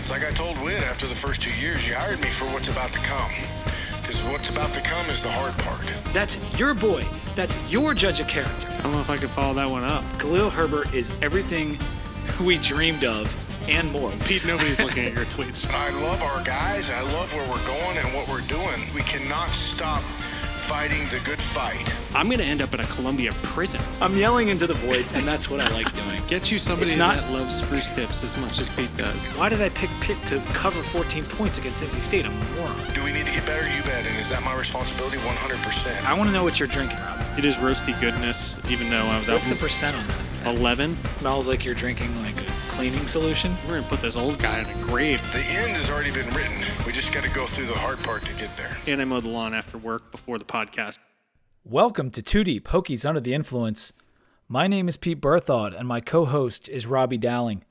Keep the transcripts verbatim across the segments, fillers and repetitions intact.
It's like I told Witt after the first two years, you hired me for what's about to come. Because what's about to come is the hard part. That's your boy. That's your judge of character. I don't know if I could follow that one up. Khalil Herbert is everything we dreamed of and more. Pete, nobody's looking at your tweets. I love our guys. I love where we're going and what we're doing. We cannot stop fighting the good fight. I'm going to end up in a Columbia prison. I'm yelling into the void, and that's what I like doing. Get you somebody not, that loves spruce tips as much as Pete does. Why did I pick Pitt to cover fourteen points against N C State? I'm a moron. Do we need to get better? You bet. And is that my responsibility? one hundred percent. I want to know what you're drinking, Rob. It is roasty goodness, even though I was out. What's the percent on that? eleven. Smells like you're drinking like a cleaning solution. We're going to put this old guy in a grave. The end has already been written. We just got to go through the hard part to get there. And I mowed the lawn after work before the podcast. Welcome to Two Deep, Hokies Under the Influence. My name is Pete Berthaud, and my co-host is Robbie Dowling.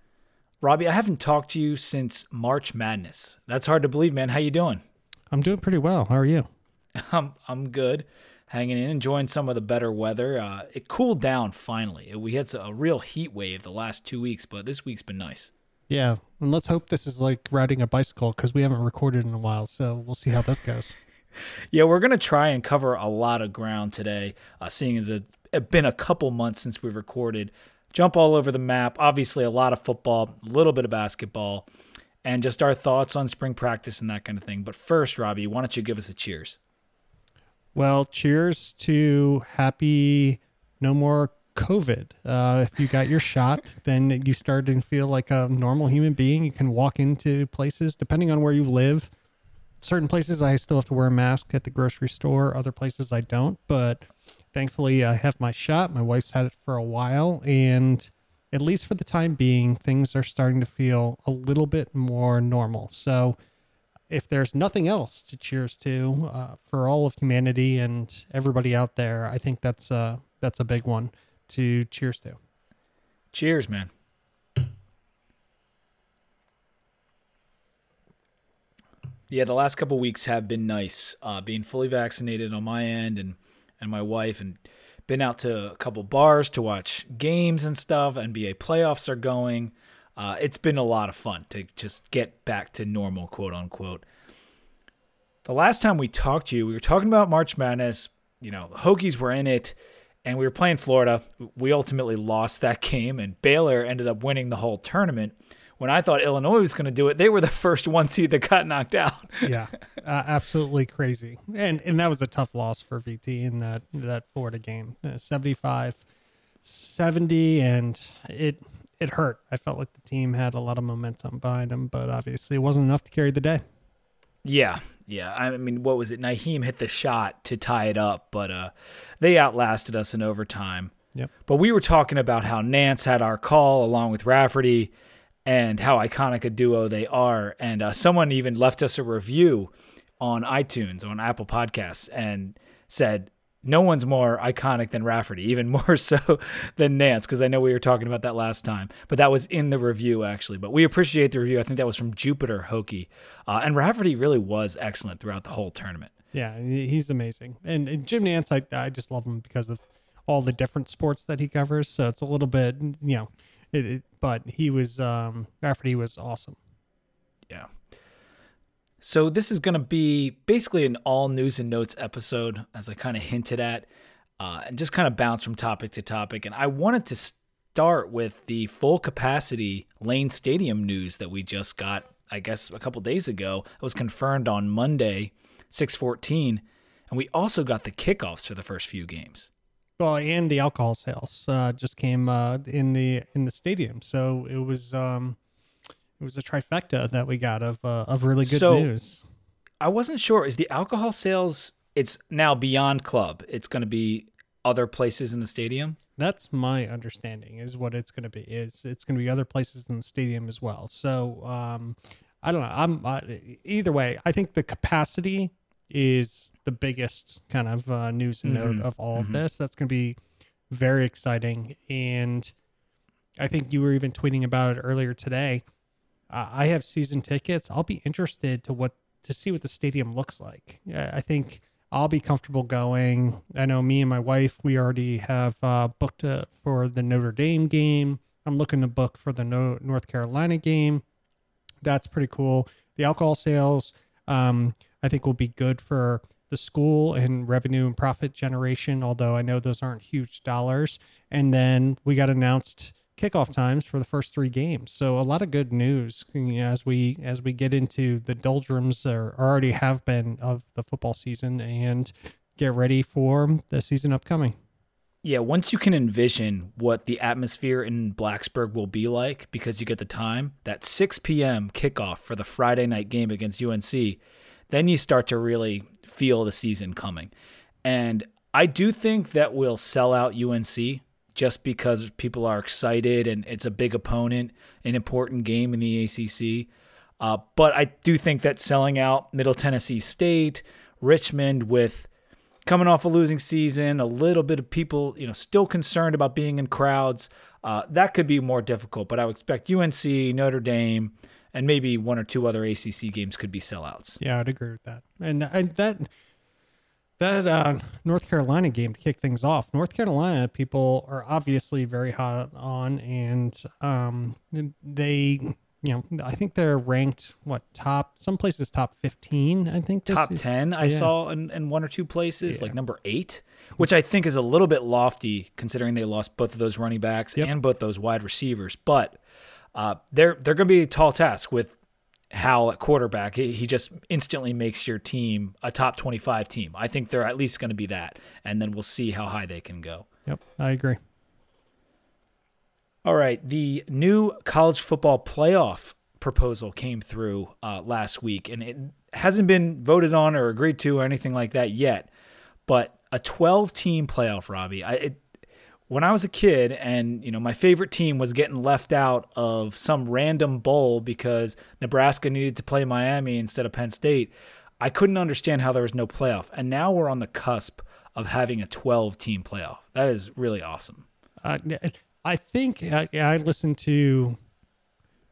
Robbie, I haven't talked to you since March Madness. That's hard to believe, man. How you doing? I'm doing pretty well. How are you? I'm I'm good. Hanging in, enjoying some of the better weather. Uh, it cooled down finally. We had a real heat wave the last two weeks, but this week's been nice. Yeah, and let's hope this is like riding a bicycle because we haven't recorded in a while, so we'll see how this goes. Yeah, we're going to try and cover a lot of ground today, uh, seeing as it's been a couple months since we recorded. Jump all over the map. Obviously, a lot of football, a little bit of basketball, and just our thoughts on spring practice and that kind of thing. But first, Robbie, why don't you give us a cheers? Well, cheers to happy no more COVID. Uh, if you got your shot, then you start to feel like a normal human being. You can walk into places, depending on where you live. Certain places I still have to wear a mask at the grocery store. Other places I don't. But thankfully, I have my shot. My wife's had it for a while. And at least for the time being, things are starting to feel a little bit more normal. So if there's nothing else to cheers to uh, for all of humanity and everybody out there, I think that's uh, that's a big one to cheers to. Cheers, man. Yeah, the last couple of weeks have been nice. Uh, being fully vaccinated on my end and, and my wife, and been out to a couple bars to watch games and stuff. N B A playoffs are going. Uh, it's been a lot of fun to just get back to normal, quote unquote. The last time we talked to you, we were talking about March Madness. You know, the Hokies were in it, and we were playing Florida. We ultimately lost that game, and Baylor ended up winning the whole tournament. When I thought Illinois was going to do it, they were the first one seed that got knocked out. Yeah, uh, absolutely crazy. And and that was a tough loss for V T in that, that Florida game, seventy-five seventy, and it... It hurt. I felt like the team had a lot of momentum behind them, but obviously it wasn't enough to carry the day. Yeah, yeah. I mean, what was it? Naheem hit the shot to tie it up, but uh, they outlasted us in overtime. Yep. But we were talking about how Nance had our call along with Rafferty and how iconic a duo they are. And uh, someone even left us a review on iTunes, on Apple Podcasts, and said, no one's more iconic than Rafferty, even more so than Nance, because I know we were talking about that last time. But that was in the review, actually. But we appreciate the review. I think that was from Jupiter Hokie. Uh, and Rafferty really was excellent throughout the whole tournament. Yeah, he's amazing. And, and Jim Nance, I, I just love him because of all the different sports that he covers. So it's a little bit, you know, it, it, but he was, um, Rafferty was awesome. Yeah. So this is going to be basically an all news and notes episode, as I kind of hinted at, uh, and just kind of bounce from topic to topic. And I wanted to start with the full capacity Lane Stadium news that we just got, I guess, a couple days ago. It was confirmed on Monday, six fourteen, and we also got the kickoffs for the first few games. Well, and the alcohol sales uh, just came uh, in the in the stadium, so it was. Um... It was a trifecta that we got of uh, of really good so, news. I wasn't sure. Is the alcohol sales, it's now beyond club. It's going to be other places in the stadium? That's my understanding is what it's going to be. It's it's going to be other places in the stadium as well. So um, I don't know. I'm I, either way, I think the capacity is the biggest kind of uh, news and mm-hmm. note of all mm-hmm. of this. That's going to be very exciting. And I think you were even tweeting about it earlier today. Uh, I have season tickets. I'll be interested to what to see what the stadium looks like. Yeah, I think I'll be comfortable going. I know me and my wife, we already have uh, booked uh, for the Notre Dame game. I'm looking to book for the no- North Carolina game. that's pretty cool. The alcohol sales, um, I think, will be good for the school and revenue and profit generation, although I know those aren't huge dollars. And then we got announced kickoff times for the first three games. So a lot of good news, you know, as we as we get into the doldrums, or already have been, of the football season and get ready for the season upcoming. Yeah, once you can envision what the atmosphere in Blacksburg will be like, because you get the time, that six p.m. kickoff for the Friday night game against U N C, then you start to really feel the season coming. And I do think that we'll sell out U N C just because people are excited and it's a big opponent, an important game in the A C C. Uh, but I do think that selling out Middle Tennessee State, Richmond, with coming off a losing season, a little bit of people, you know, still concerned about being in crowds, uh, that could be more difficult. But I would expect U N C, Notre Dame, and maybe one or two other A C C games could be sellouts. Yeah, I'd agree with that. And I, that that uh, North Carolina game to kick things off, North Carolina people are obviously very hot on, and um, they, you know, I think they're ranked, what, top, some places top fifteen, I think. Top is, ten, I yeah. saw in, in one or two places, yeah. like number eight, which I think is a little bit lofty considering they lost both of those running backs yep. and both those wide receivers. But Uh, they're they're going to be a tall task with Howell at quarterback. He, he just instantly makes your team a top twenty-five team. I think they're at least going to be that, and then we'll see how high they can go. Yep, I agree. All right, the new college football playoff proposal came through uh, last week, and it hasn't been voted on or agreed to or anything like that yet, but a twelve-team playoff, Robbie. I, it, When I was a kid and, you know, my favorite team was getting left out of some random bowl because Nebraska needed to play Miami instead of Penn State, I couldn't understand how there was no playoff. And now we're on the cusp of having a twelve-team playoff. That is really awesome. Uh, I think I, I listened to,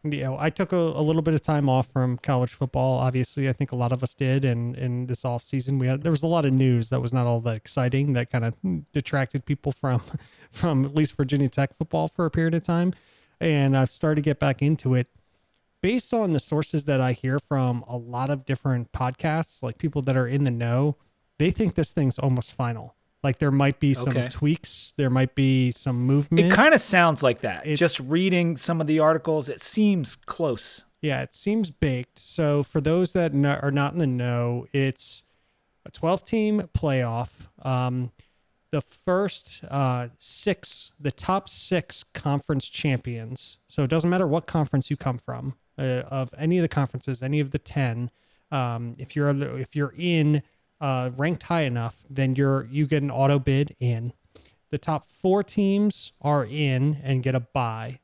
you know, I took a, a little bit of time off from college football. Obviously, I think a lot of us did. And in this offseason, we had, there was a lot of news that was not all that exciting that kind of detracted people from from at least Virginia Tech football for a period of time. And I've started to get back into it based on the sources that I hear from a lot of different podcasts, like people that are in the know. They think this thing's almost final. Like there might be some okay. tweaks. There might be some movement. It kind of sounds like that. It, Just reading some of the articles, it seems close. Yeah, it seems baked. So for those that are not in the know, it's a twelve-team playoff. Um, the first uh, six, the top six conference champions, so it doesn't matter what conference you come from, uh, of any of the conferences, any of the ten, um, if you're if you're in... Uh, ranked high enough, then you're you get an auto bid in. The top four teams are in and get a bye.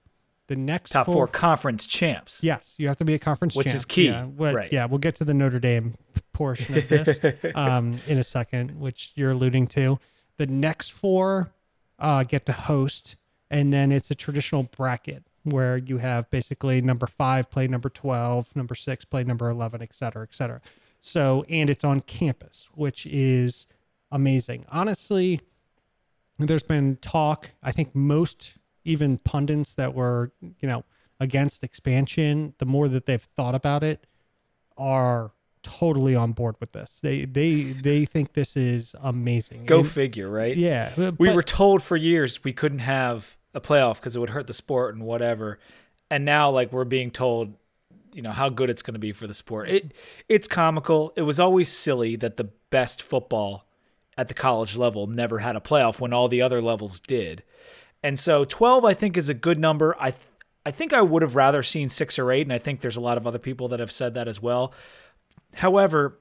The next top four, four conference champs. Yes, you have to be a conference champ, which is key. Yeah, what, right. yeah, we'll get to the Notre Dame portion of this um, in a second, which you're alluding to. The next four uh, get to host, and then it's a traditional bracket where you have basically number five play number twelve, number six play number eleven, et cetera, et cetera. So, and it's on campus, which is amazing. Honestly, there's been talk. I think most even pundits that were, you know, against expansion, the more that they've thought about it, are totally on board with this. They they they think this is amazing. Go and, figure, right? Yeah. But, we were told for years we couldn't have a playoff because it would hurt the sport and whatever. And now, like, we're being told, you know, how good it's going to be for the sport. It it's comical. It was always silly that the best football at the college level never had a playoff when all the other levels did. And so twelve, I think, is a good number. I, th- I think I would have rather seen six or eight. And I think there's a lot of other people that have said that as well. However,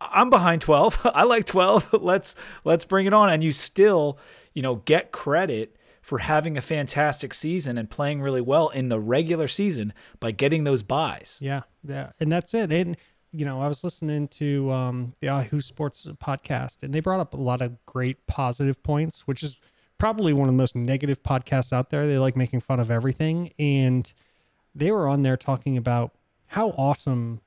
I'm behind twelve. I like twelve. Let's, let's bring it on. And you still, you know, get credit for having a fantastic season and playing really well in the regular season by getting those buys. Yeah, yeah, and that's it. And, you know, I was listening to um, the Yahoo Sports podcast, and they brought up a lot of great positive points, which is probably one of the most negative podcasts out there. They like making fun of everything. And they were on there talking about how awesome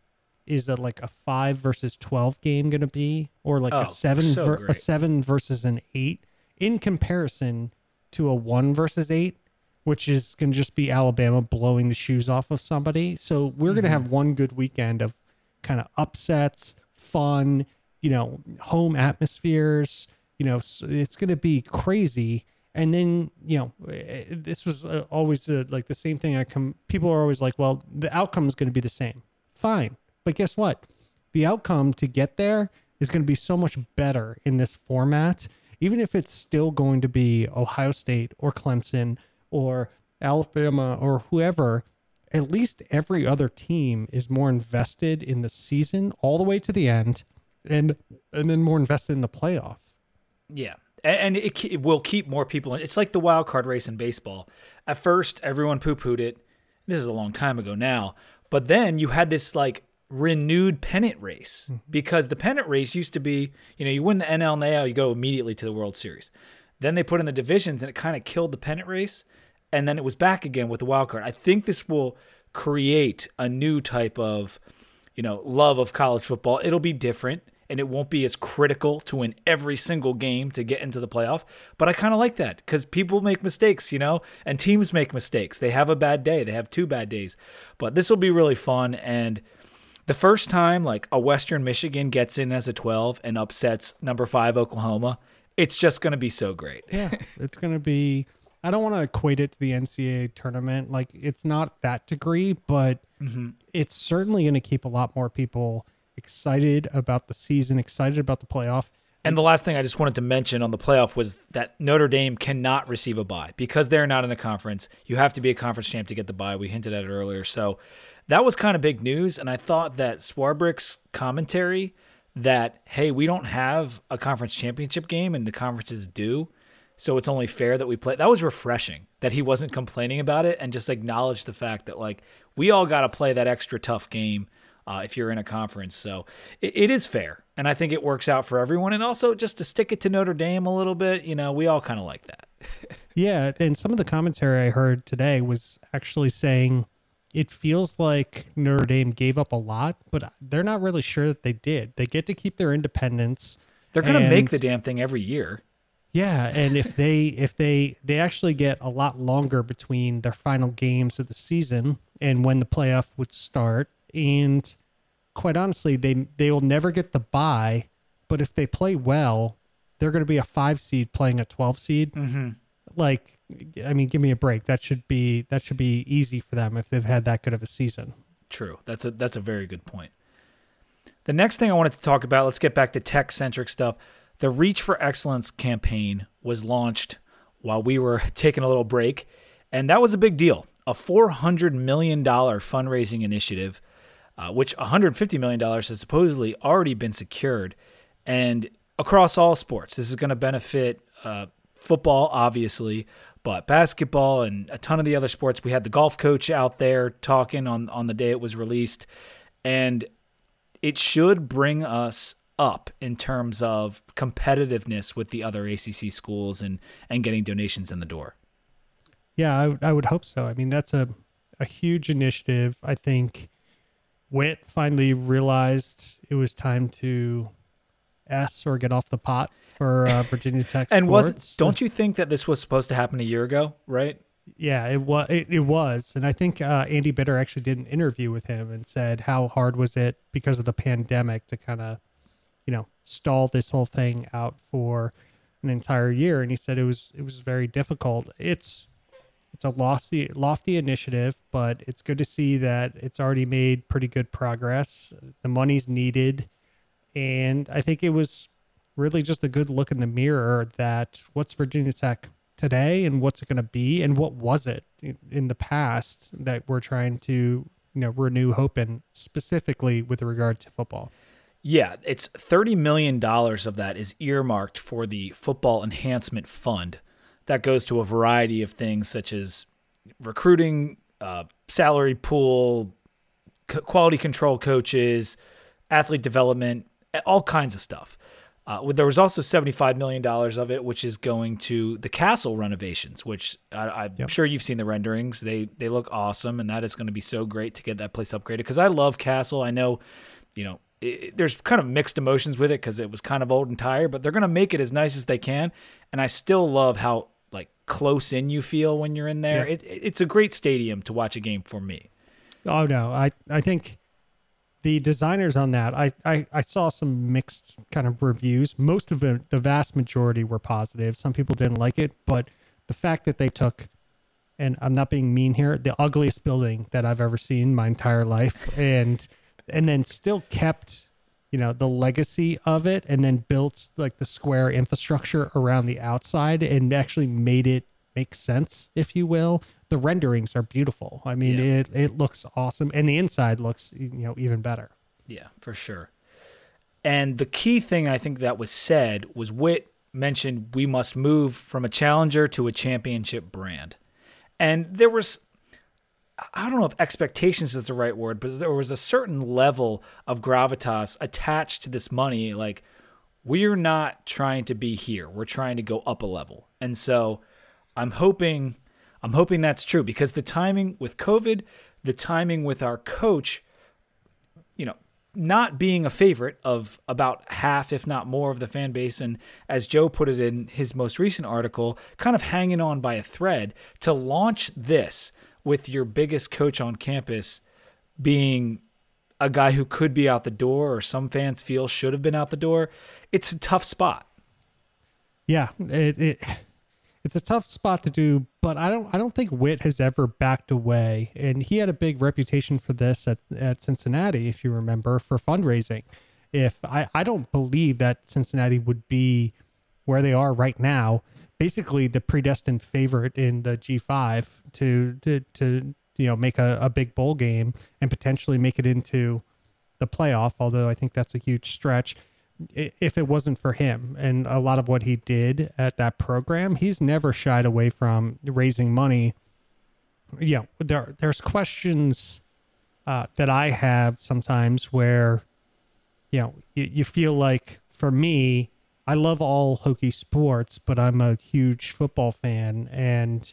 is that, like, a five versus twelve game going to be, or like oh, a seven, so ver- a seven versus an eight in comparison to a one versus eight, which is going to just be Alabama blowing the shoes off of somebody. So we're mm-hmm. going to have one good weekend of kind of upsets, fun, you know, home atmospheres. You know, it's going to be crazy. And then, you know, this was always uh, like the same thing. I come, people are always like, well, the outcome is going to be the same. Fine. But guess what? The outcome to get there is going to be so much better in this format, even if it's still going to be Ohio State or Clemson or Alabama or whoever. At least every other team is more invested in the season all the way to the end, and and then more invested in the playoff. Yeah. And it, it will keep more people in. It's like the wild card race in baseball. At first, everyone poo-pooed it. This is a long time ago now. But then you had this like renewed pennant race, mm-hmm. because the pennant race used to be, you know, you win the N L and the A L, you go immediately to the World Series. Then they put in the divisions, and it kind of killed the pennant race. And then it was back again with the wild card. I think this will create a new type of, you know, love of college football. It'll be different. And it won't be as critical to win every single game to get into the playoff. But I kind of like that because people make mistakes, you know, and teams make mistakes. They have a bad day. They have two bad days. But this will be really fun. And the first time, like, a Western Michigan gets in as a twelve and upsets number five Oklahoma, it's just going to be so great. Yeah, it's going to be – I don't want to equate it to the N C A A tournament. Like, it's not that degree, but mm-hmm. it's certainly going to keep a lot more people – excited about the season, excited about the playoff. And the last thing I just wanted to mention on the playoff was that Notre Dame cannot receive a bye because they're not in a conference. You have to be a conference champ to get the bye. We hinted at it earlier. So that was kind of big news. And I thought that Swarbrick's commentary that, hey, we don't have a conference championship game and the conference is due, so it's only fair that we play. That was refreshing that he wasn't complaining about it and just acknowledged the fact that, like, we all got to play that extra tough game Uh, if you're in a conference. So it, it is fair. And I think it works out for everyone. And also just to stick it to Notre Dame a little bit, you know, we all kind of like that. Yeah. And some of the commentary I heard today was actually saying it feels like Notre Dame gave up a lot, but they're not really sure that they did. They get to keep their independence. They're going to make the damn thing every year. Yeah. And if they, if they, they actually get a lot longer between their final games of the season and when the playoff would start. And quite honestly, they they will never get the bye, but if they play well, they're going to be a five seed playing a twelve seed. Mm-hmm. Like, I mean, give me a break. That should be that should be easy for them if they've had that good of a season. True. That's a that's a very good point. The next thing I wanted to talk about, let's get back to tech-centric stuff. The Reach for Excellence campaign was launched while we were taking a little break, and that was a big deal. A four hundred million dollars fundraising initiative. Uh, which one hundred fifty million dollars has supposedly already been secured. And across all sports, this is going to benefit uh, football, obviously, but basketball and a ton of the other sports. We had the golf coach out there talking on, on the day it was released. And it should bring us up in terms of competitiveness with the other A C C schools and, and getting donations in the door. Yeah, I, w- I would hope so. I mean, that's a, a huge initiative, I think. Witt finally realized it was time to S or get off the pot for uh, Virginia Tech and sports. Was don't you think that this was supposed to happen a year ago, right? Yeah, it was. It, it was, and I think uh, Andy Bitter actually did an interview with him and said how hard was it because of the pandemic to kind of, you know, stall this whole thing out for an entire year, and he said it was it was very difficult. It's It's a lofty, lofty initiative, but it's good to see that it's already made pretty good progress. The money's needed. And I think it was really just a good look in the mirror that what's Virginia Tech today and what's it going to be and what was it in the past that we're trying to, you know, renew hope in, specifically with regard to football. Yeah, it's thirty million dollars of that is earmarked for the Football Enhancement Fund. That goes to a variety of things such as recruiting, uh, salary pool, c- quality control coaches, athlete development, all kinds of stuff. Uh, there was also seventy-five million dollars of it, which is going to the castle renovations, which I, I'm yep. sure you've seen the renderings. They they look awesome, and that is going to be so great to get that place upgraded because I love Castle. I know, you know, It, there's kind of mixed emotions with it because it was kind of old and tired, but they're going to make it as nice as they can. And I still love how, like, close in you feel when you're in there. Yeah. It, it's a great stadium to watch a game for me. Oh, no. I, I think the designers on that, I, I, I saw some mixed kind of reviews. Most of it, the vast majority were positive. Some people didn't like it, but the fact that they took, and I'm not being mean here, the ugliest building that I've ever seen my entire life, and and then still kept, you know, the legacy of it, and then built like the square infrastructure around the outside and actually made it make sense, if you will. The renderings are beautiful. I mean, yeah. it, it looks awesome. And the inside looks, you know, even better. Yeah, for sure. And the key thing I think that was said was Witt mentioned we must move from a challenger to a championship brand. And there was, I don't know if expectations is the right word, but there was a certain level of gravitas attached to this money. Like, we're not trying to be here. We're trying to go up a level. And so I'm hoping, I'm hoping that's true, because the timing with COVID, the timing with our coach, you know, not being a favorite of about half, if not more, of the fan base. And as Joe put it in his most recent article, kind of hanging on by a thread to launch this with your biggest coach on campus being a guy who could be out the door, or some fans feel should have been out the door. It's a tough spot. Yeah, it, it it's a tough spot to do, but I don't I don't think Witt has ever backed away, and he had a big reputation for this at, at Cincinnati, if you remember, for fundraising. If I, I don't believe that Cincinnati would be where they are right now, basically the predestined favorite in the G five to to, to you know make a, a big bowl game and potentially make it into the playoff, although I think that's a huge stretch. If it wasn't for him and a lot of what he did at that program, he's never shied away from raising money. You know, there, there's questions uh, that I have sometimes where, you know, you, you feel like, for me, I love all Hokie sports, but I'm a huge football fan. And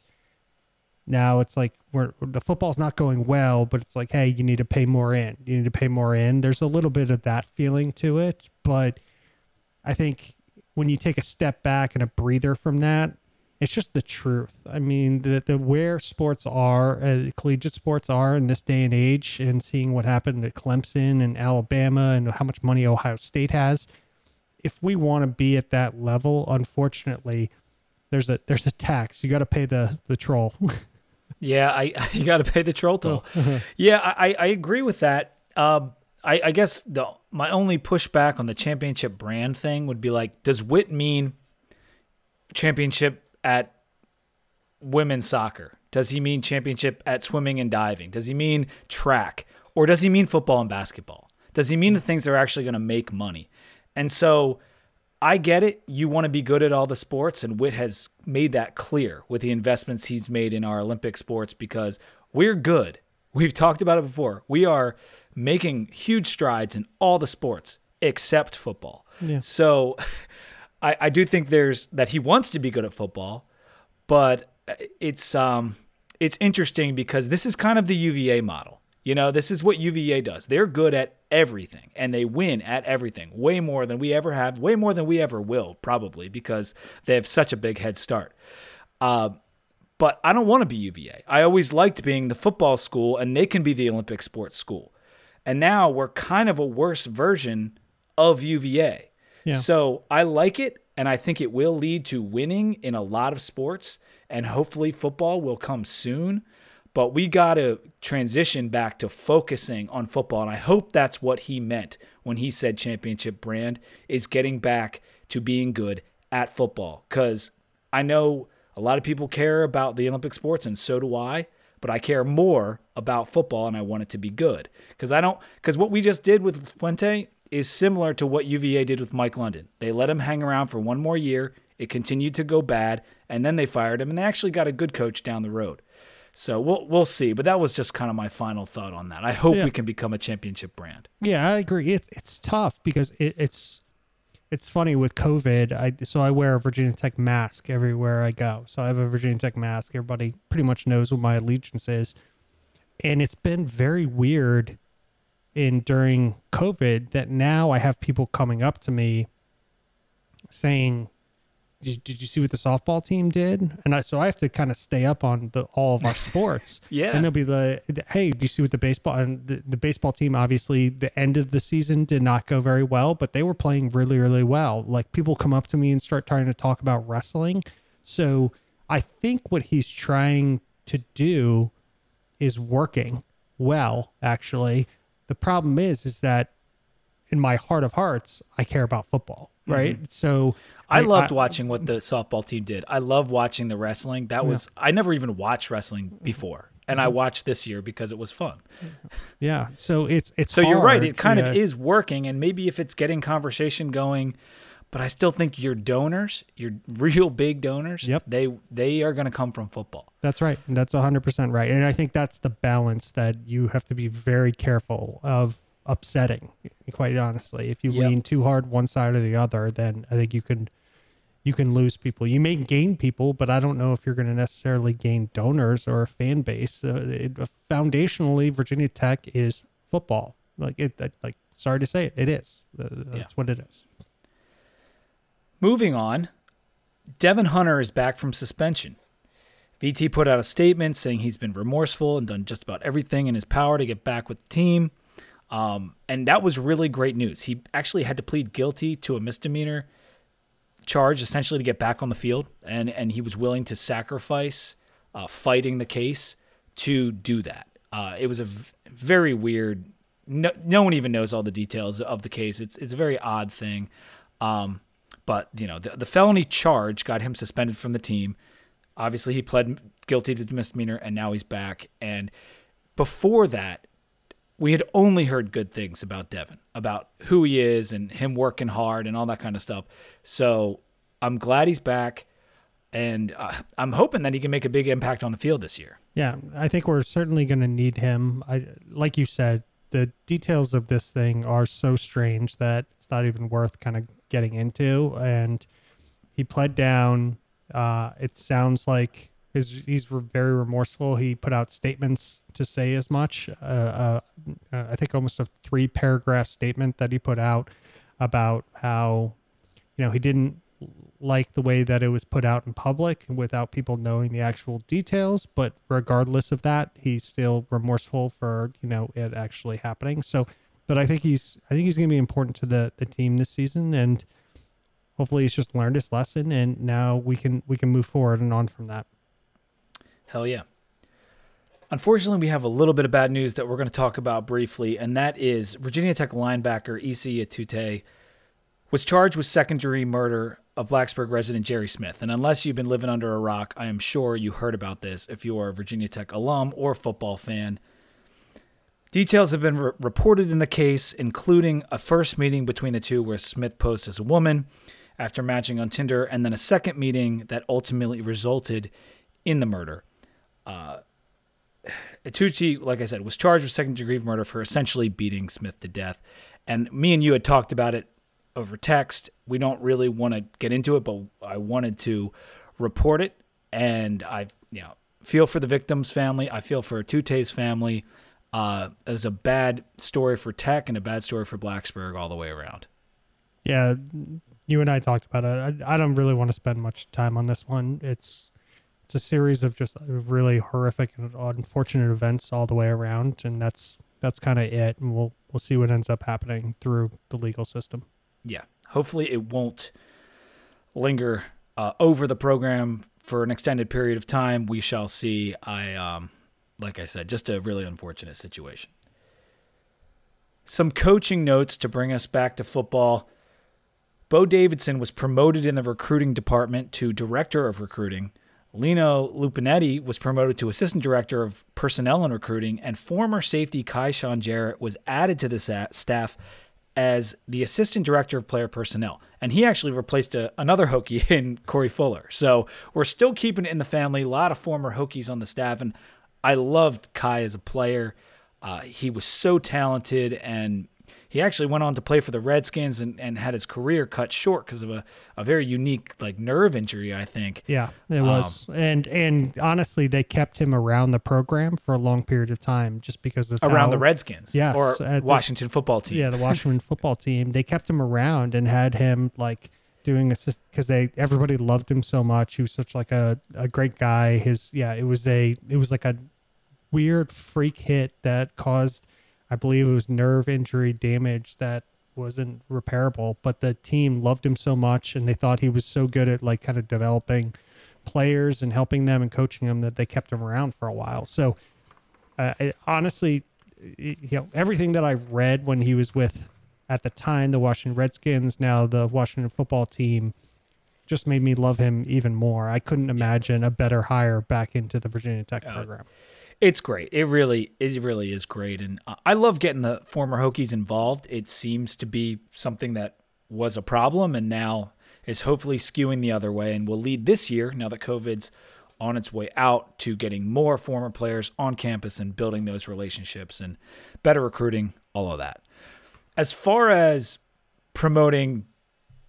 now it's like we're, the football's not going well, but it's like, hey, you need to pay more in. You need to pay more in. There's a little bit of that feeling to it. But I think when you take a step back and a breather from that, it's just the truth. I mean, the, the where sports are, uh, collegiate sports are in this day and age, and seeing what happened at Clemson and Alabama and how much money Ohio State has. If we want to be at that level, unfortunately, there's a there's a tax. You got to pay the the troll. yeah, I you got to pay the troll toll. Oh, uh-huh. Yeah, I I agree with that. Um, I I guess the my only pushback on the championship brand thing would be like, does Witt mean championship at women's soccer? Does he mean championship at swimming and diving? Does he mean track, or does he mean football and basketball? Does he mean the things that are actually going to make money? And so I get it. You want to be good at all the sports, and Witt has made that clear with the investments he's made in our Olympic sports, because we're good. We've talked about it before. We are making huge strides in all the sports except football. Yeah. So I, I do think there's that he wants to be good at football, but it's um, it's interesting because this is kind of the U V A model. You know, this is what U V A does. They're good at everything, and they win at everything, way more than we ever have, way more than we ever will, probably, because they have such a big head start. Uh, but I don't want to be U V A. I always liked being the football school, and they can be the Olympic sports school. And now we're kind of a worse version of U V A. Yeah. So I like it, and I think it will lead to winning in a lot of sports, and hopefully football will come soon. But we got to transition back to focusing on football. And I hope that's what he meant when he said championship brand, is getting back to being good at football. Because I know a lot of people care about the Olympic sports, and so do I. But I care more about football, and I want it to be good. Because I don't. Because what we just did with Fuente is similar to what U V A did with Mike London. They let him hang around for one more year. It continued to go bad. And then they fired him. And they actually got a good coach down the road. So we'll we'll see, but that was just kind of my final thought on that. I hope yeah. we can become a championship brand. Yeah, I agree. It's it's tough because it, it's it's funny with COVID. I so I wear a Virginia Tech mask everywhere I go. So I have a Virginia Tech mask. Everybody pretty much knows what my allegiance is, and it's been very weird in during COVID that now I have people coming up to me saying, did, did you see what the softball team did? And I, so I have to kind of stay up on the, all of our sports. Yeah. And they'll be like, hey, do you see what the baseball, and the, the baseball team, obviously the end of the season did not go very well, but they were playing really, really well. Like people come up to me and start trying to talk about wrestling. So I think what he's trying to do is working well, actually. The problem is, is that in my heart of hearts, I care about football. Right. Mm-hmm. So I, I loved I, watching what the softball team did. I love watching the wrestling. That was, yeah. I never even watched wrestling before. And I watched this year because it was fun. Yeah. So it's, it's, so hard. You're right. It kind yeah. of is working. And maybe if it's getting conversation going, but I still think your donors, your real big donors, yep. they, they are going to come from football. That's right. And that's a hundred percent right. And I think that's the balance that you have to be very careful of upsetting, quite honestly. If you yep. lean too hard one side or the other, then I think you can you can lose people. You may gain people, but I don't know if you're going to necessarily gain donors or a fan base. Uh, it, foundationally, Virginia Tech is football. Like it, like sorry to say it, it is. Uh, that's yeah. what it is. Moving on, Devin Hunter is back from suspension. V T put out a statement saying he's been remorseful and done just about everything in his power to get back with the team. Um, and that was really great news. He actually had to plead guilty to a misdemeanor charge, essentially to get back on the field. And, and he was willing to sacrifice uh, fighting the case to do that. Uh, it was a v- very weird, no, no one even knows all the details of the case. It's, it's a very odd thing. Um, but you know, the, the felony charge got him suspended from the team. Obviously he pled guilty to the misdemeanor and now he's back. And before that, we had only heard good things about Devin, about who he is and him working hard and all that kind of stuff. So I'm glad he's back, and uh, I'm hoping that he can make a big impact on the field this year. Yeah, I think we're certainly going to need him. I, like you said, the details of this thing are so strange that it's not even worth kind of getting into. And he pled down. Uh, it sounds like his, he's very remorseful. He put out statements to say as much. Uh, uh, I think almost a three-paragraph statement that he put out about how, you know, he didn't like the way that it was put out in public without people knowing the actual details. But regardless of that, he's still remorseful for, you know, it actually happening. So, but I think he's I think he's going to be important to the the team this season, and hopefully he's just learned his lesson, and now we can we can move forward and on from that. Hell yeah. Unfortunately, we have a little bit of bad news that we're going to talk about briefly, and that is Virginia Tech linebacker Isi Etute was charged with second-degree murder of Blacksburg resident Jerry Smith. And unless you've been living under a rock, I am sure you heard about this if you are a Virginia Tech alum or football fan. Details have been re- reported in the case, including a first meeting between the two where Smith posed as a woman after matching on Tinder, and then a second meeting that ultimately resulted in the murder. Uh, Etute, like I said, was charged with second-degree murder for essentially beating Smith to death. And me and you had talked about it over text. We don't really want to get into it, but I wanted to report it. And I, you know, feel for the victim's family. I feel for Etute's family. Uh, it was a bad story for Tech and a bad story for Blacksburg all the way around. Yeah, you and I talked about it. I, I don't really want to spend much time on this one. It's It's a series of just really horrific and unfortunate events all the way around, and that's that's kind of it. And we'll we'll see what ends up happening through the legal system. Yeah, hopefully it won't linger uh, over the program for an extended period of time. We shall see. I um, like I said, just a really unfortunate situation. Some coaching notes to bring us back to football. Bo Davidson was promoted in the recruiting department to director of recruiting. Lino Lupinetti was promoted to assistant director of personnel and recruiting, and former safety Kyshawn Jarrett was added to the staff as the assistant director of player personnel. And he actually replaced a, another Hokie in Corey Fuller. So we're still keeping it in the family. A lot of former Hokies on the staff, and I loved Kai as a player. Uh, he was so talented, and he actually went on to play for the Redskins and, and had his career cut short because of a, a very unique like nerve injury, I think. Yeah, it was. Um, and and honestly, they kept him around the program for a long period of time just because of around how, the Redskins, yes, or Washington the, Football Team. Yeah, the Washington Football Team. They kept him around and had him like doing it because they everybody loved him so much. He was such like a, a great guy. His yeah, it was a it was like a weird freak hit that caused, I believe it was nerve injury damage that wasn't repairable. But the team loved him so much, and they thought he was so good at like kind of developing players and helping them and coaching them that they kept him around for a while. So uh, I, honestly, it, you know, everything that I read when he was with, at the time, the Washington Redskins, now the Washington Football Team, just made me love him even more. I couldn't imagine a better hire back into the Virginia Tech uh, program. It's great. It really, it really is great. And I love getting the former Hokies involved. It seems to be something that was a problem and now is hopefully skewing the other way and will lead this year, now that COVID's on its way out, to getting more former players on campus and building those relationships and better recruiting, all of that. As far as promoting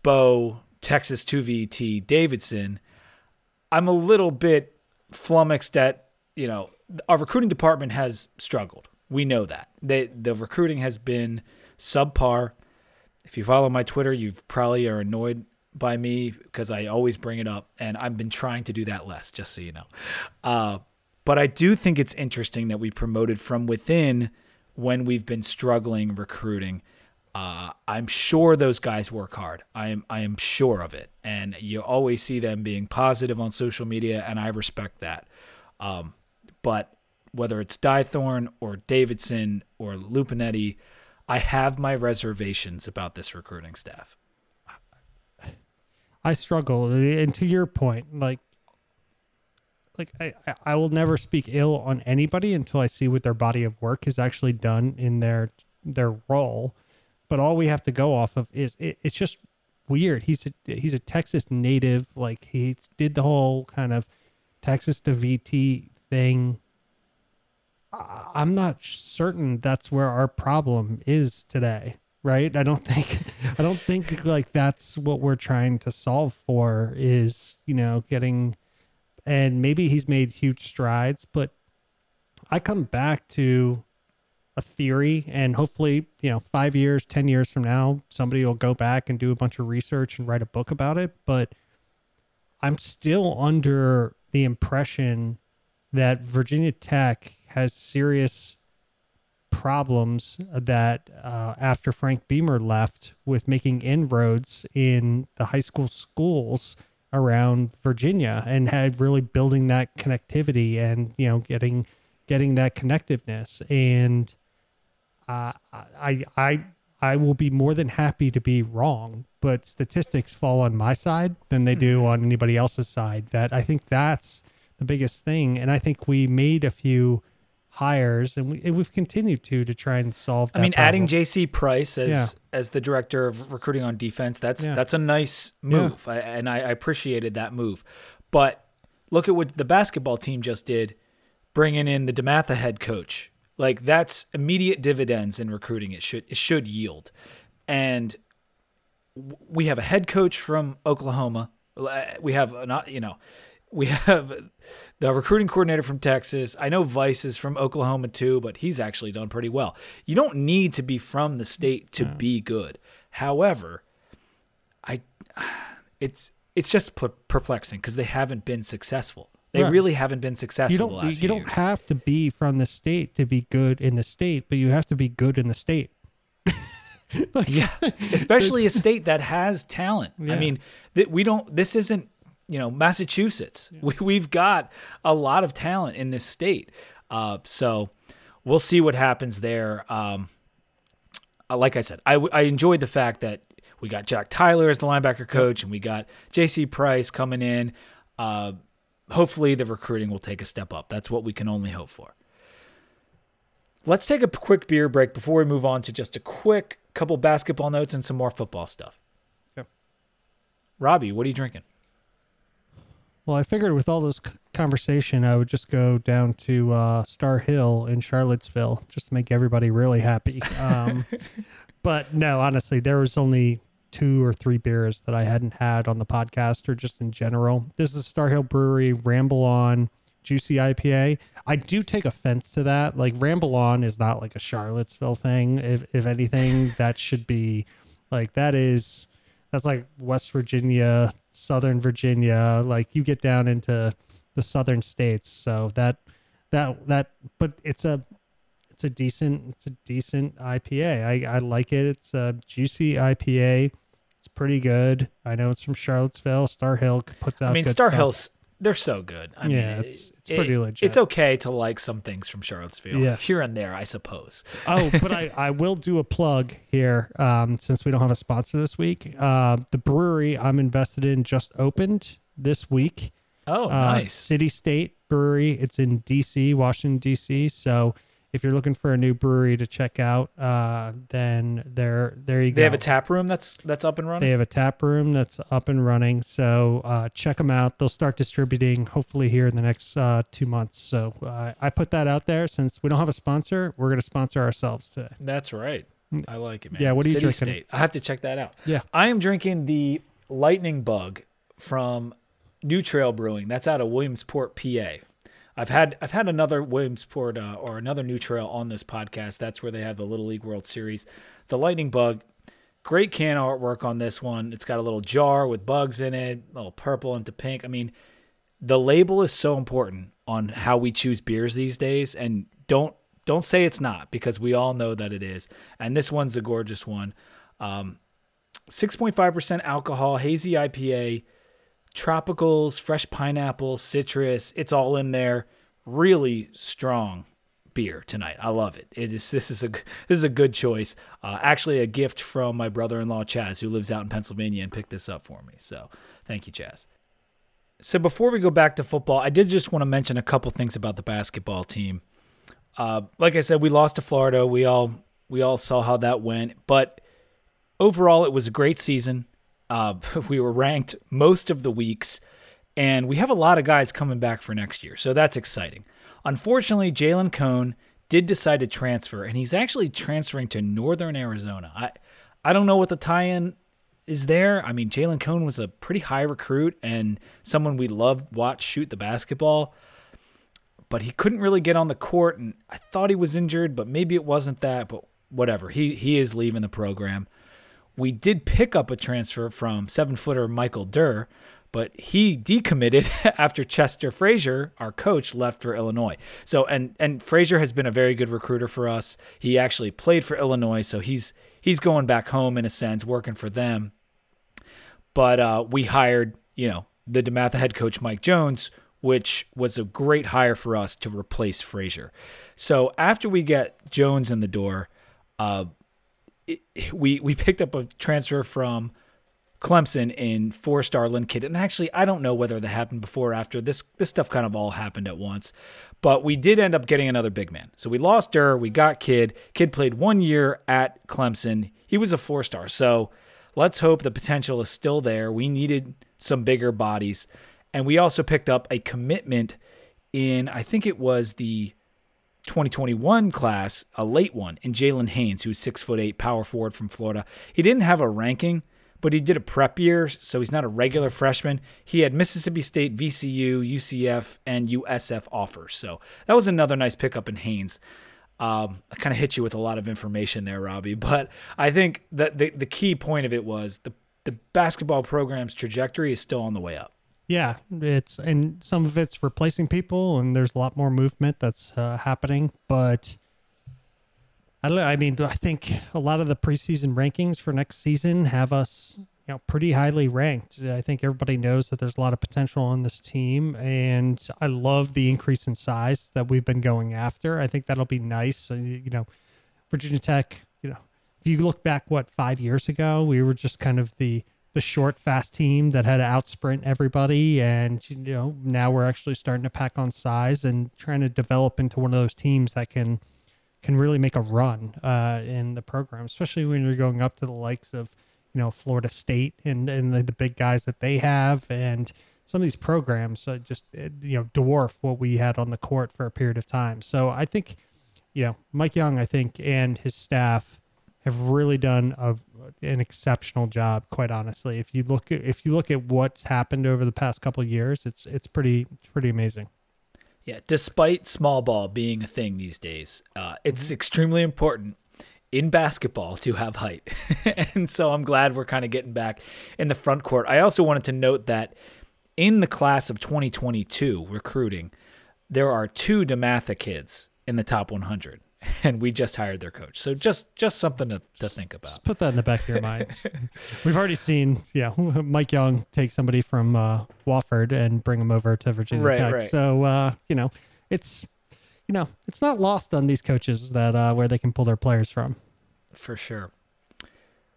Bo, Texas two V T, Davidson, I'm a little bit flummoxed at, you know, our recruiting department has struggled. We know that. They, the recruiting has been subpar. If you follow my Twitter, you probably are annoyed by me because I always bring it up, and I've been trying to do that less, just so you know. Uh, but I do think it's interesting that we promoted from within when we've been struggling recruiting. Uh, I'm sure those guys work hard. I am I am sure of it. And you always see them being positive on social media, and I respect that. Um, but whether it's Dythorn or Davidson or Lupinetti, I have my reservations about this recruiting staff. I struggle. And to your point, like, like I, I will never speak ill on anybody until I see what their body of work is actually done in their their role. But all we have to go off of is it, it's just weird. He's a, he's a Texas native. Like, he did the whole kind of Texas to V T thing. I'm not certain that's where our problem is today, right? I don't think I don't think like that's what we're trying to solve for. Is, you know, getting. And maybe he's made huge strides, but I come back to a theory, and hopefully, you know, five years, ten years from now, somebody will go back and do a bunch of research and write a book about it. But I'm still under the impression that Virginia Tech has serious problems that uh, after Frank Beamer left, with making inroads in the high school schools around Virginia and had really building that connectivity and, you know, getting, getting that connectiveness. And uh, I, I, I will be more than happy to be wrong, but statistics fall on my side than they do on anybody else's side. That I think that's the biggest thing. And I think we made a few hires, and we, and we've continued to, to try and solve that I mean, problem. Adding J C Price as, yeah. as the director of recruiting on defense, that's, yeah. that's a nice move. Yeah. I, and I, I appreciated that move, but look at what the basketball team just did, bringing in the DeMatha head coach. Like, that's immediate dividends in recruiting. It should, it should yield. And we have a head coach from Oklahoma. We have not, you know, we have the recruiting coordinator from Texas. I know Vice is from Oklahoma too, but he's actually done pretty well. You don't need to be from the state to no. be good. However, I it's it's just perplexing because they haven't been successful. They right. really haven't been successful. You don't, the last you few don't years. have to be from the state to be good in the state, but you have to be good in the state. like, yeah, especially a state that has talent. Yeah. I mean, th- we don't. This isn't. You know, Massachusetts, yeah. we, we've got a lot of talent in this state. Uh, so we'll see what happens there. Um, like I said, I, I enjoyed the fact that we got Jack Tyler as the linebacker coach, and we got J C Price coming in. Uh, hopefully the recruiting will take a step up. That's what we can only hope for. Let's take a quick beer break before we move on to just a quick couple basketball notes and some more football stuff. Yep. Robbie, what are you drinking? Well, I figured with all this conversation, I would just go down to uh, Star Hill in Charlottesville just to make everybody really happy. Um, but no, honestly, there was only two or three beers that I hadn't had on the podcast or just in general. This is Star Hill Brewery, Ramble On, Juicy I P A. I do take offense to that. Like, Ramble On is not like a Charlottesville thing. If, if anything, that should be like, that is... That's like West Virginia, Southern Virginia, like you get down into the southern states. So that that that but it's a it's a decent it's a decent I P A. I, I like it. It's a juicy I P A. It's pretty good. I know it's from Charlottesville. Star Hill puts out I mean good Star stuff. Hill's they're so good. I yeah, mean, it's it's it, pretty legit. It's okay to like some things from Charlottesville yeah. here and there, I suppose. Oh, but I, I will do a plug here um, since we don't have a sponsor this week. Uh, the brewery I'm invested in just opened this week. Oh, uh, nice. City State Brewery. It's in D C, Washington, D C. So if you're looking for a new brewery to check out, uh, then there there you go. They have a tap room that's that's up and running? They have a tap room that's up and running. So uh, check them out. They'll start distributing hopefully here in the next uh, two months. So uh, I put that out there. Since we don't have a sponsor, we're going to sponsor ourselves today. That's right. I like it, man. Yeah, what are you City drinking? State. I have to check that out. Yeah. I am drinking the Lightning Bug from New Trail Brewing. That's out of Williamsport, P A. I've had I've had another Williamsport uh, or another New Trail on this podcast. That's where they have the Little League World Series. The Lightning Bug, great can artwork on this one. It's got a little jar with bugs in it, a little purple into pink. I mean, the label is so important on how we choose beers these days, and don't don't say it's not, because we all know that it is. And this one's a gorgeous one. Um, six point five percent alcohol, hazy I P A. Tropicals, fresh pineapple, citrus, it's all in there. Really strong beer tonight. I love it. It is this is a this is a good choice. Uh, actually a gift from my brother-in-law Chaz, who lives out in Pennsylvania and picked this up for me. So, thank you, Chaz. So, before we go back to football, I did just want to mention a couple things about the basketball team. Uh, like I said, we lost to Florida. We all we all saw how that went, but overall it was a great season. Uh, we were ranked most of the weeks, and we have a lot of guys coming back for next year, so that's exciting. Unfortunately, Jalen Cone did decide to transfer, and he's actually transferring to Northern Arizona. I I don't know what the tie-in is there. I mean, Jalen Cone was a pretty high recruit and someone we loved watch shoot the basketball, but he couldn't really get on the court, and I thought he was injured, but maybe it wasn't that, but whatever. He he is leaving the program. We did pick up a transfer from seven-footer Michael Durr, but he decommitted after Chester Frazier, our coach, left for Illinois. So, and and Frazier has been a very good recruiter for us. He actually played for Illinois, so he's he's going back home in a sense, working for them. But uh, we hired, you know, the DeMatha head coach Mike Jones, which was a great hire for us to replace Frazier. So after we get Jones in the door, uh, We we picked up a transfer from Clemson in four-star Linkid. And actually, I don't know whether that happened before or after. This this stuff kind of all happened at once. But we did end up getting another big man. So we lost Durr. We got Kidd. Kidd played one year at Clemson. He was a four-star. So let's hope the potential is still there. We needed some bigger bodies. And we also picked up a commitment in, I think it was the twenty twenty-one class, a late one, and Jalen Haynes, who's six foot eight power forward from Florida. He didn't have a ranking, but he did a prep year, so he's not a regular freshman. He had Mississippi State, V C U, U C F, and U S F offers. So that was another nice pickup in Haynes. Um, I kind of hit you with a lot of information there, Robbie, but I think that the, the key point of it was the, the basketball program's trajectory is still on the way up. Yeah, it's and some of it's replacing people, and there's a lot more movement that's uh, happening. But I don't know, I mean, I think a lot of the preseason rankings for next season have us, you know, pretty highly ranked. I think everybody knows that there's a lot of potential on this team, and I love the increase in size that we've been going after. I think that'll be nice. You know, Virginia Tech, you know, if you look back, what, five years ago, we were just kind of the the short, fast team that had to outsprint everybody. And, you know, now we're actually starting to pack on size and trying to develop into one of those teams that can, can really make a run uh, in the program, especially when you're going up to the likes of, you know, Florida State and, and the, the big guys that they have. And some of these programs uh, just, you know, dwarf what we had on the court for a period of time. So I think, you know, Mike Young, I think, and his staff have really done a, an exceptional job, quite honestly. If you look at, if you look at what's happened over the past couple of years, it's it's pretty pretty amazing. Yeah, despite small ball being a thing these days, uh, it's mm-hmm. extremely important in basketball to have height. And so I'm glad we're kind of getting back in the front court. I also wanted to note that in the class of twenty twenty-two recruiting, there are two DeMatha kids in the top one hundred, and we just hired their coach. So just just something to, to think about. Just put that in the back of your mind. We've already seen, yeah, Mike Young take somebody from uh, Wofford and bring them over to Virginia right, Tech. Right. So, uh, you know, it's... You know, it's not lost on these coaches that uh, where they can pull their players from. For sure.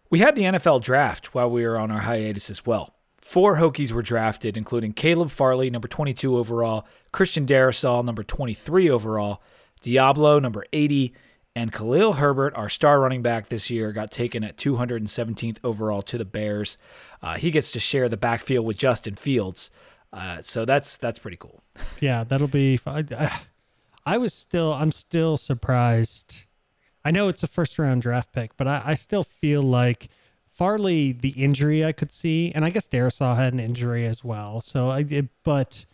We had the N F L draft while we were on our hiatus as well. Four Hokies were drafted, including Caleb Farley, number twenty-two overall, Christian Darisaw, number twenty-three overall, Diablo, number eighty, and Khalil Herbert, our star running back this year, got taken at two hundred seventeenth overall to the Bears. Uh, he gets to share the backfield with Justin Fields, uh, so that's that's pretty cool. Yeah, that'll be fun. I was still, I'm still surprised. I know it's a first round draft pick, but I, I still feel like Farley, the injury I could see, and I guess Darisaw had an injury as well. So I did, but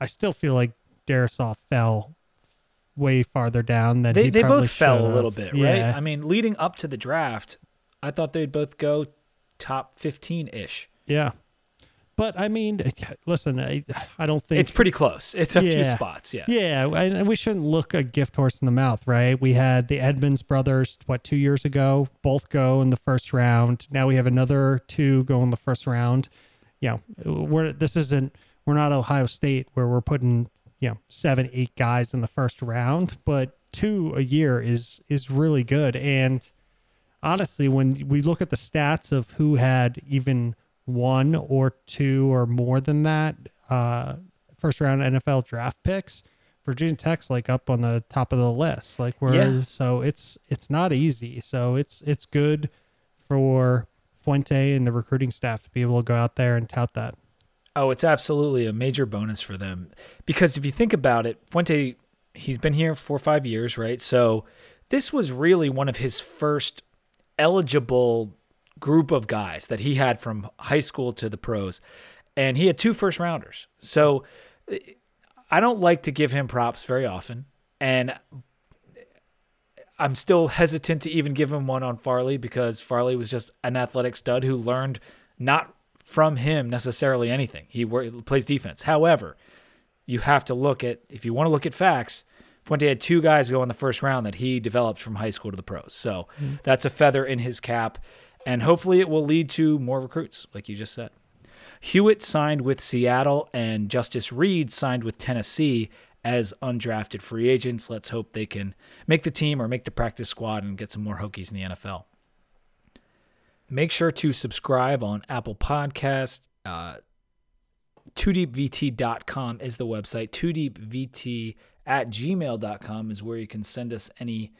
I still feel like Darisaw fell way farther down than they, he they probably both fell have. A little bit, right? Yeah. I mean, leading up to the draft, I thought they'd both go top fifteen ish. Yeah. But I mean, listen, I, I don't think... It's pretty close. It's a yeah. few spots, yeah. Yeah, and we shouldn't look a gift horse in the mouth, right? We had the Edmonds brothers, what, two years ago? Both go in the first round. Now we have another two go in the first round. You know, we're, this isn't... We're not Ohio State where we're putting, you know, seven, eight guys in the first round, but two a year is is really good. And honestly, when we look at the stats of who had even... one or two or more than that uh first round N F L draft picks, Virginia Tech's like up on the top of the list, like we're yeah. so it's it's not easy, so it's it's good for Fuente and the recruiting staff to be able to go out there and tout that. Oh, it's absolutely a major bonus for them, because if you think about it, Fuente, he's been here for five years, right? So this was really one of his first eligible group of guys that he had from high school to the pros, and he had two first rounders. So I don't like to give him props very often, and I'm still hesitant to even give him one on Farley, because Farley was just an athletic stud who learned not from him necessarily anything. He work, plays defense. However, you have to look at, if you want to look at facts, Fuente had two guys go in the first round that he developed from high school to the pros. So mm-hmm. that's a feather in his cap. And hopefully it will lead to more recruits, like you just said. Hewitt signed with Seattle, and Justice Reed signed with Tennessee as undrafted free agents. Let's hope they can make the team or make the practice squad and get some more Hokies in the N F L. Make sure to subscribe on Apple Podcasts. Uh, two deep v t dot com is the website. two deep v t at gmail dot com is where you can send us any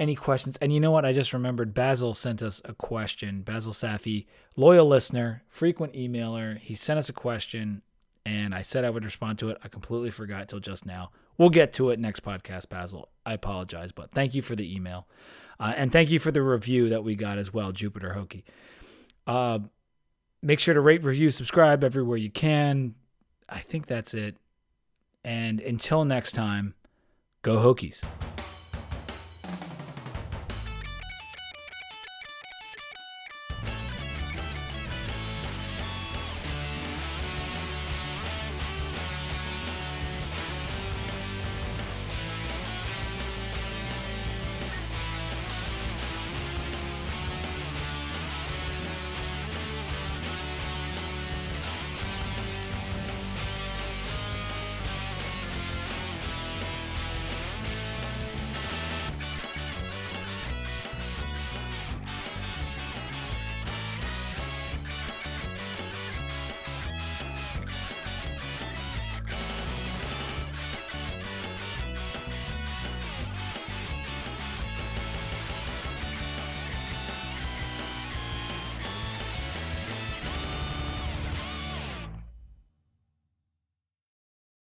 Any questions. And you know what? I just remembered Basil sent us a question. Basil Safi, loyal listener, frequent emailer. He sent us a question, and I said I would respond to it. I completely forgot till just now. We'll get to it next podcast, Basil. I apologize, but thank you for the email. Uh, and thank you for the review that we got as well, Jupiter Hokie. Uh, make sure to rate, review, subscribe everywhere you can. I think that's it. And until next time, go Hokies.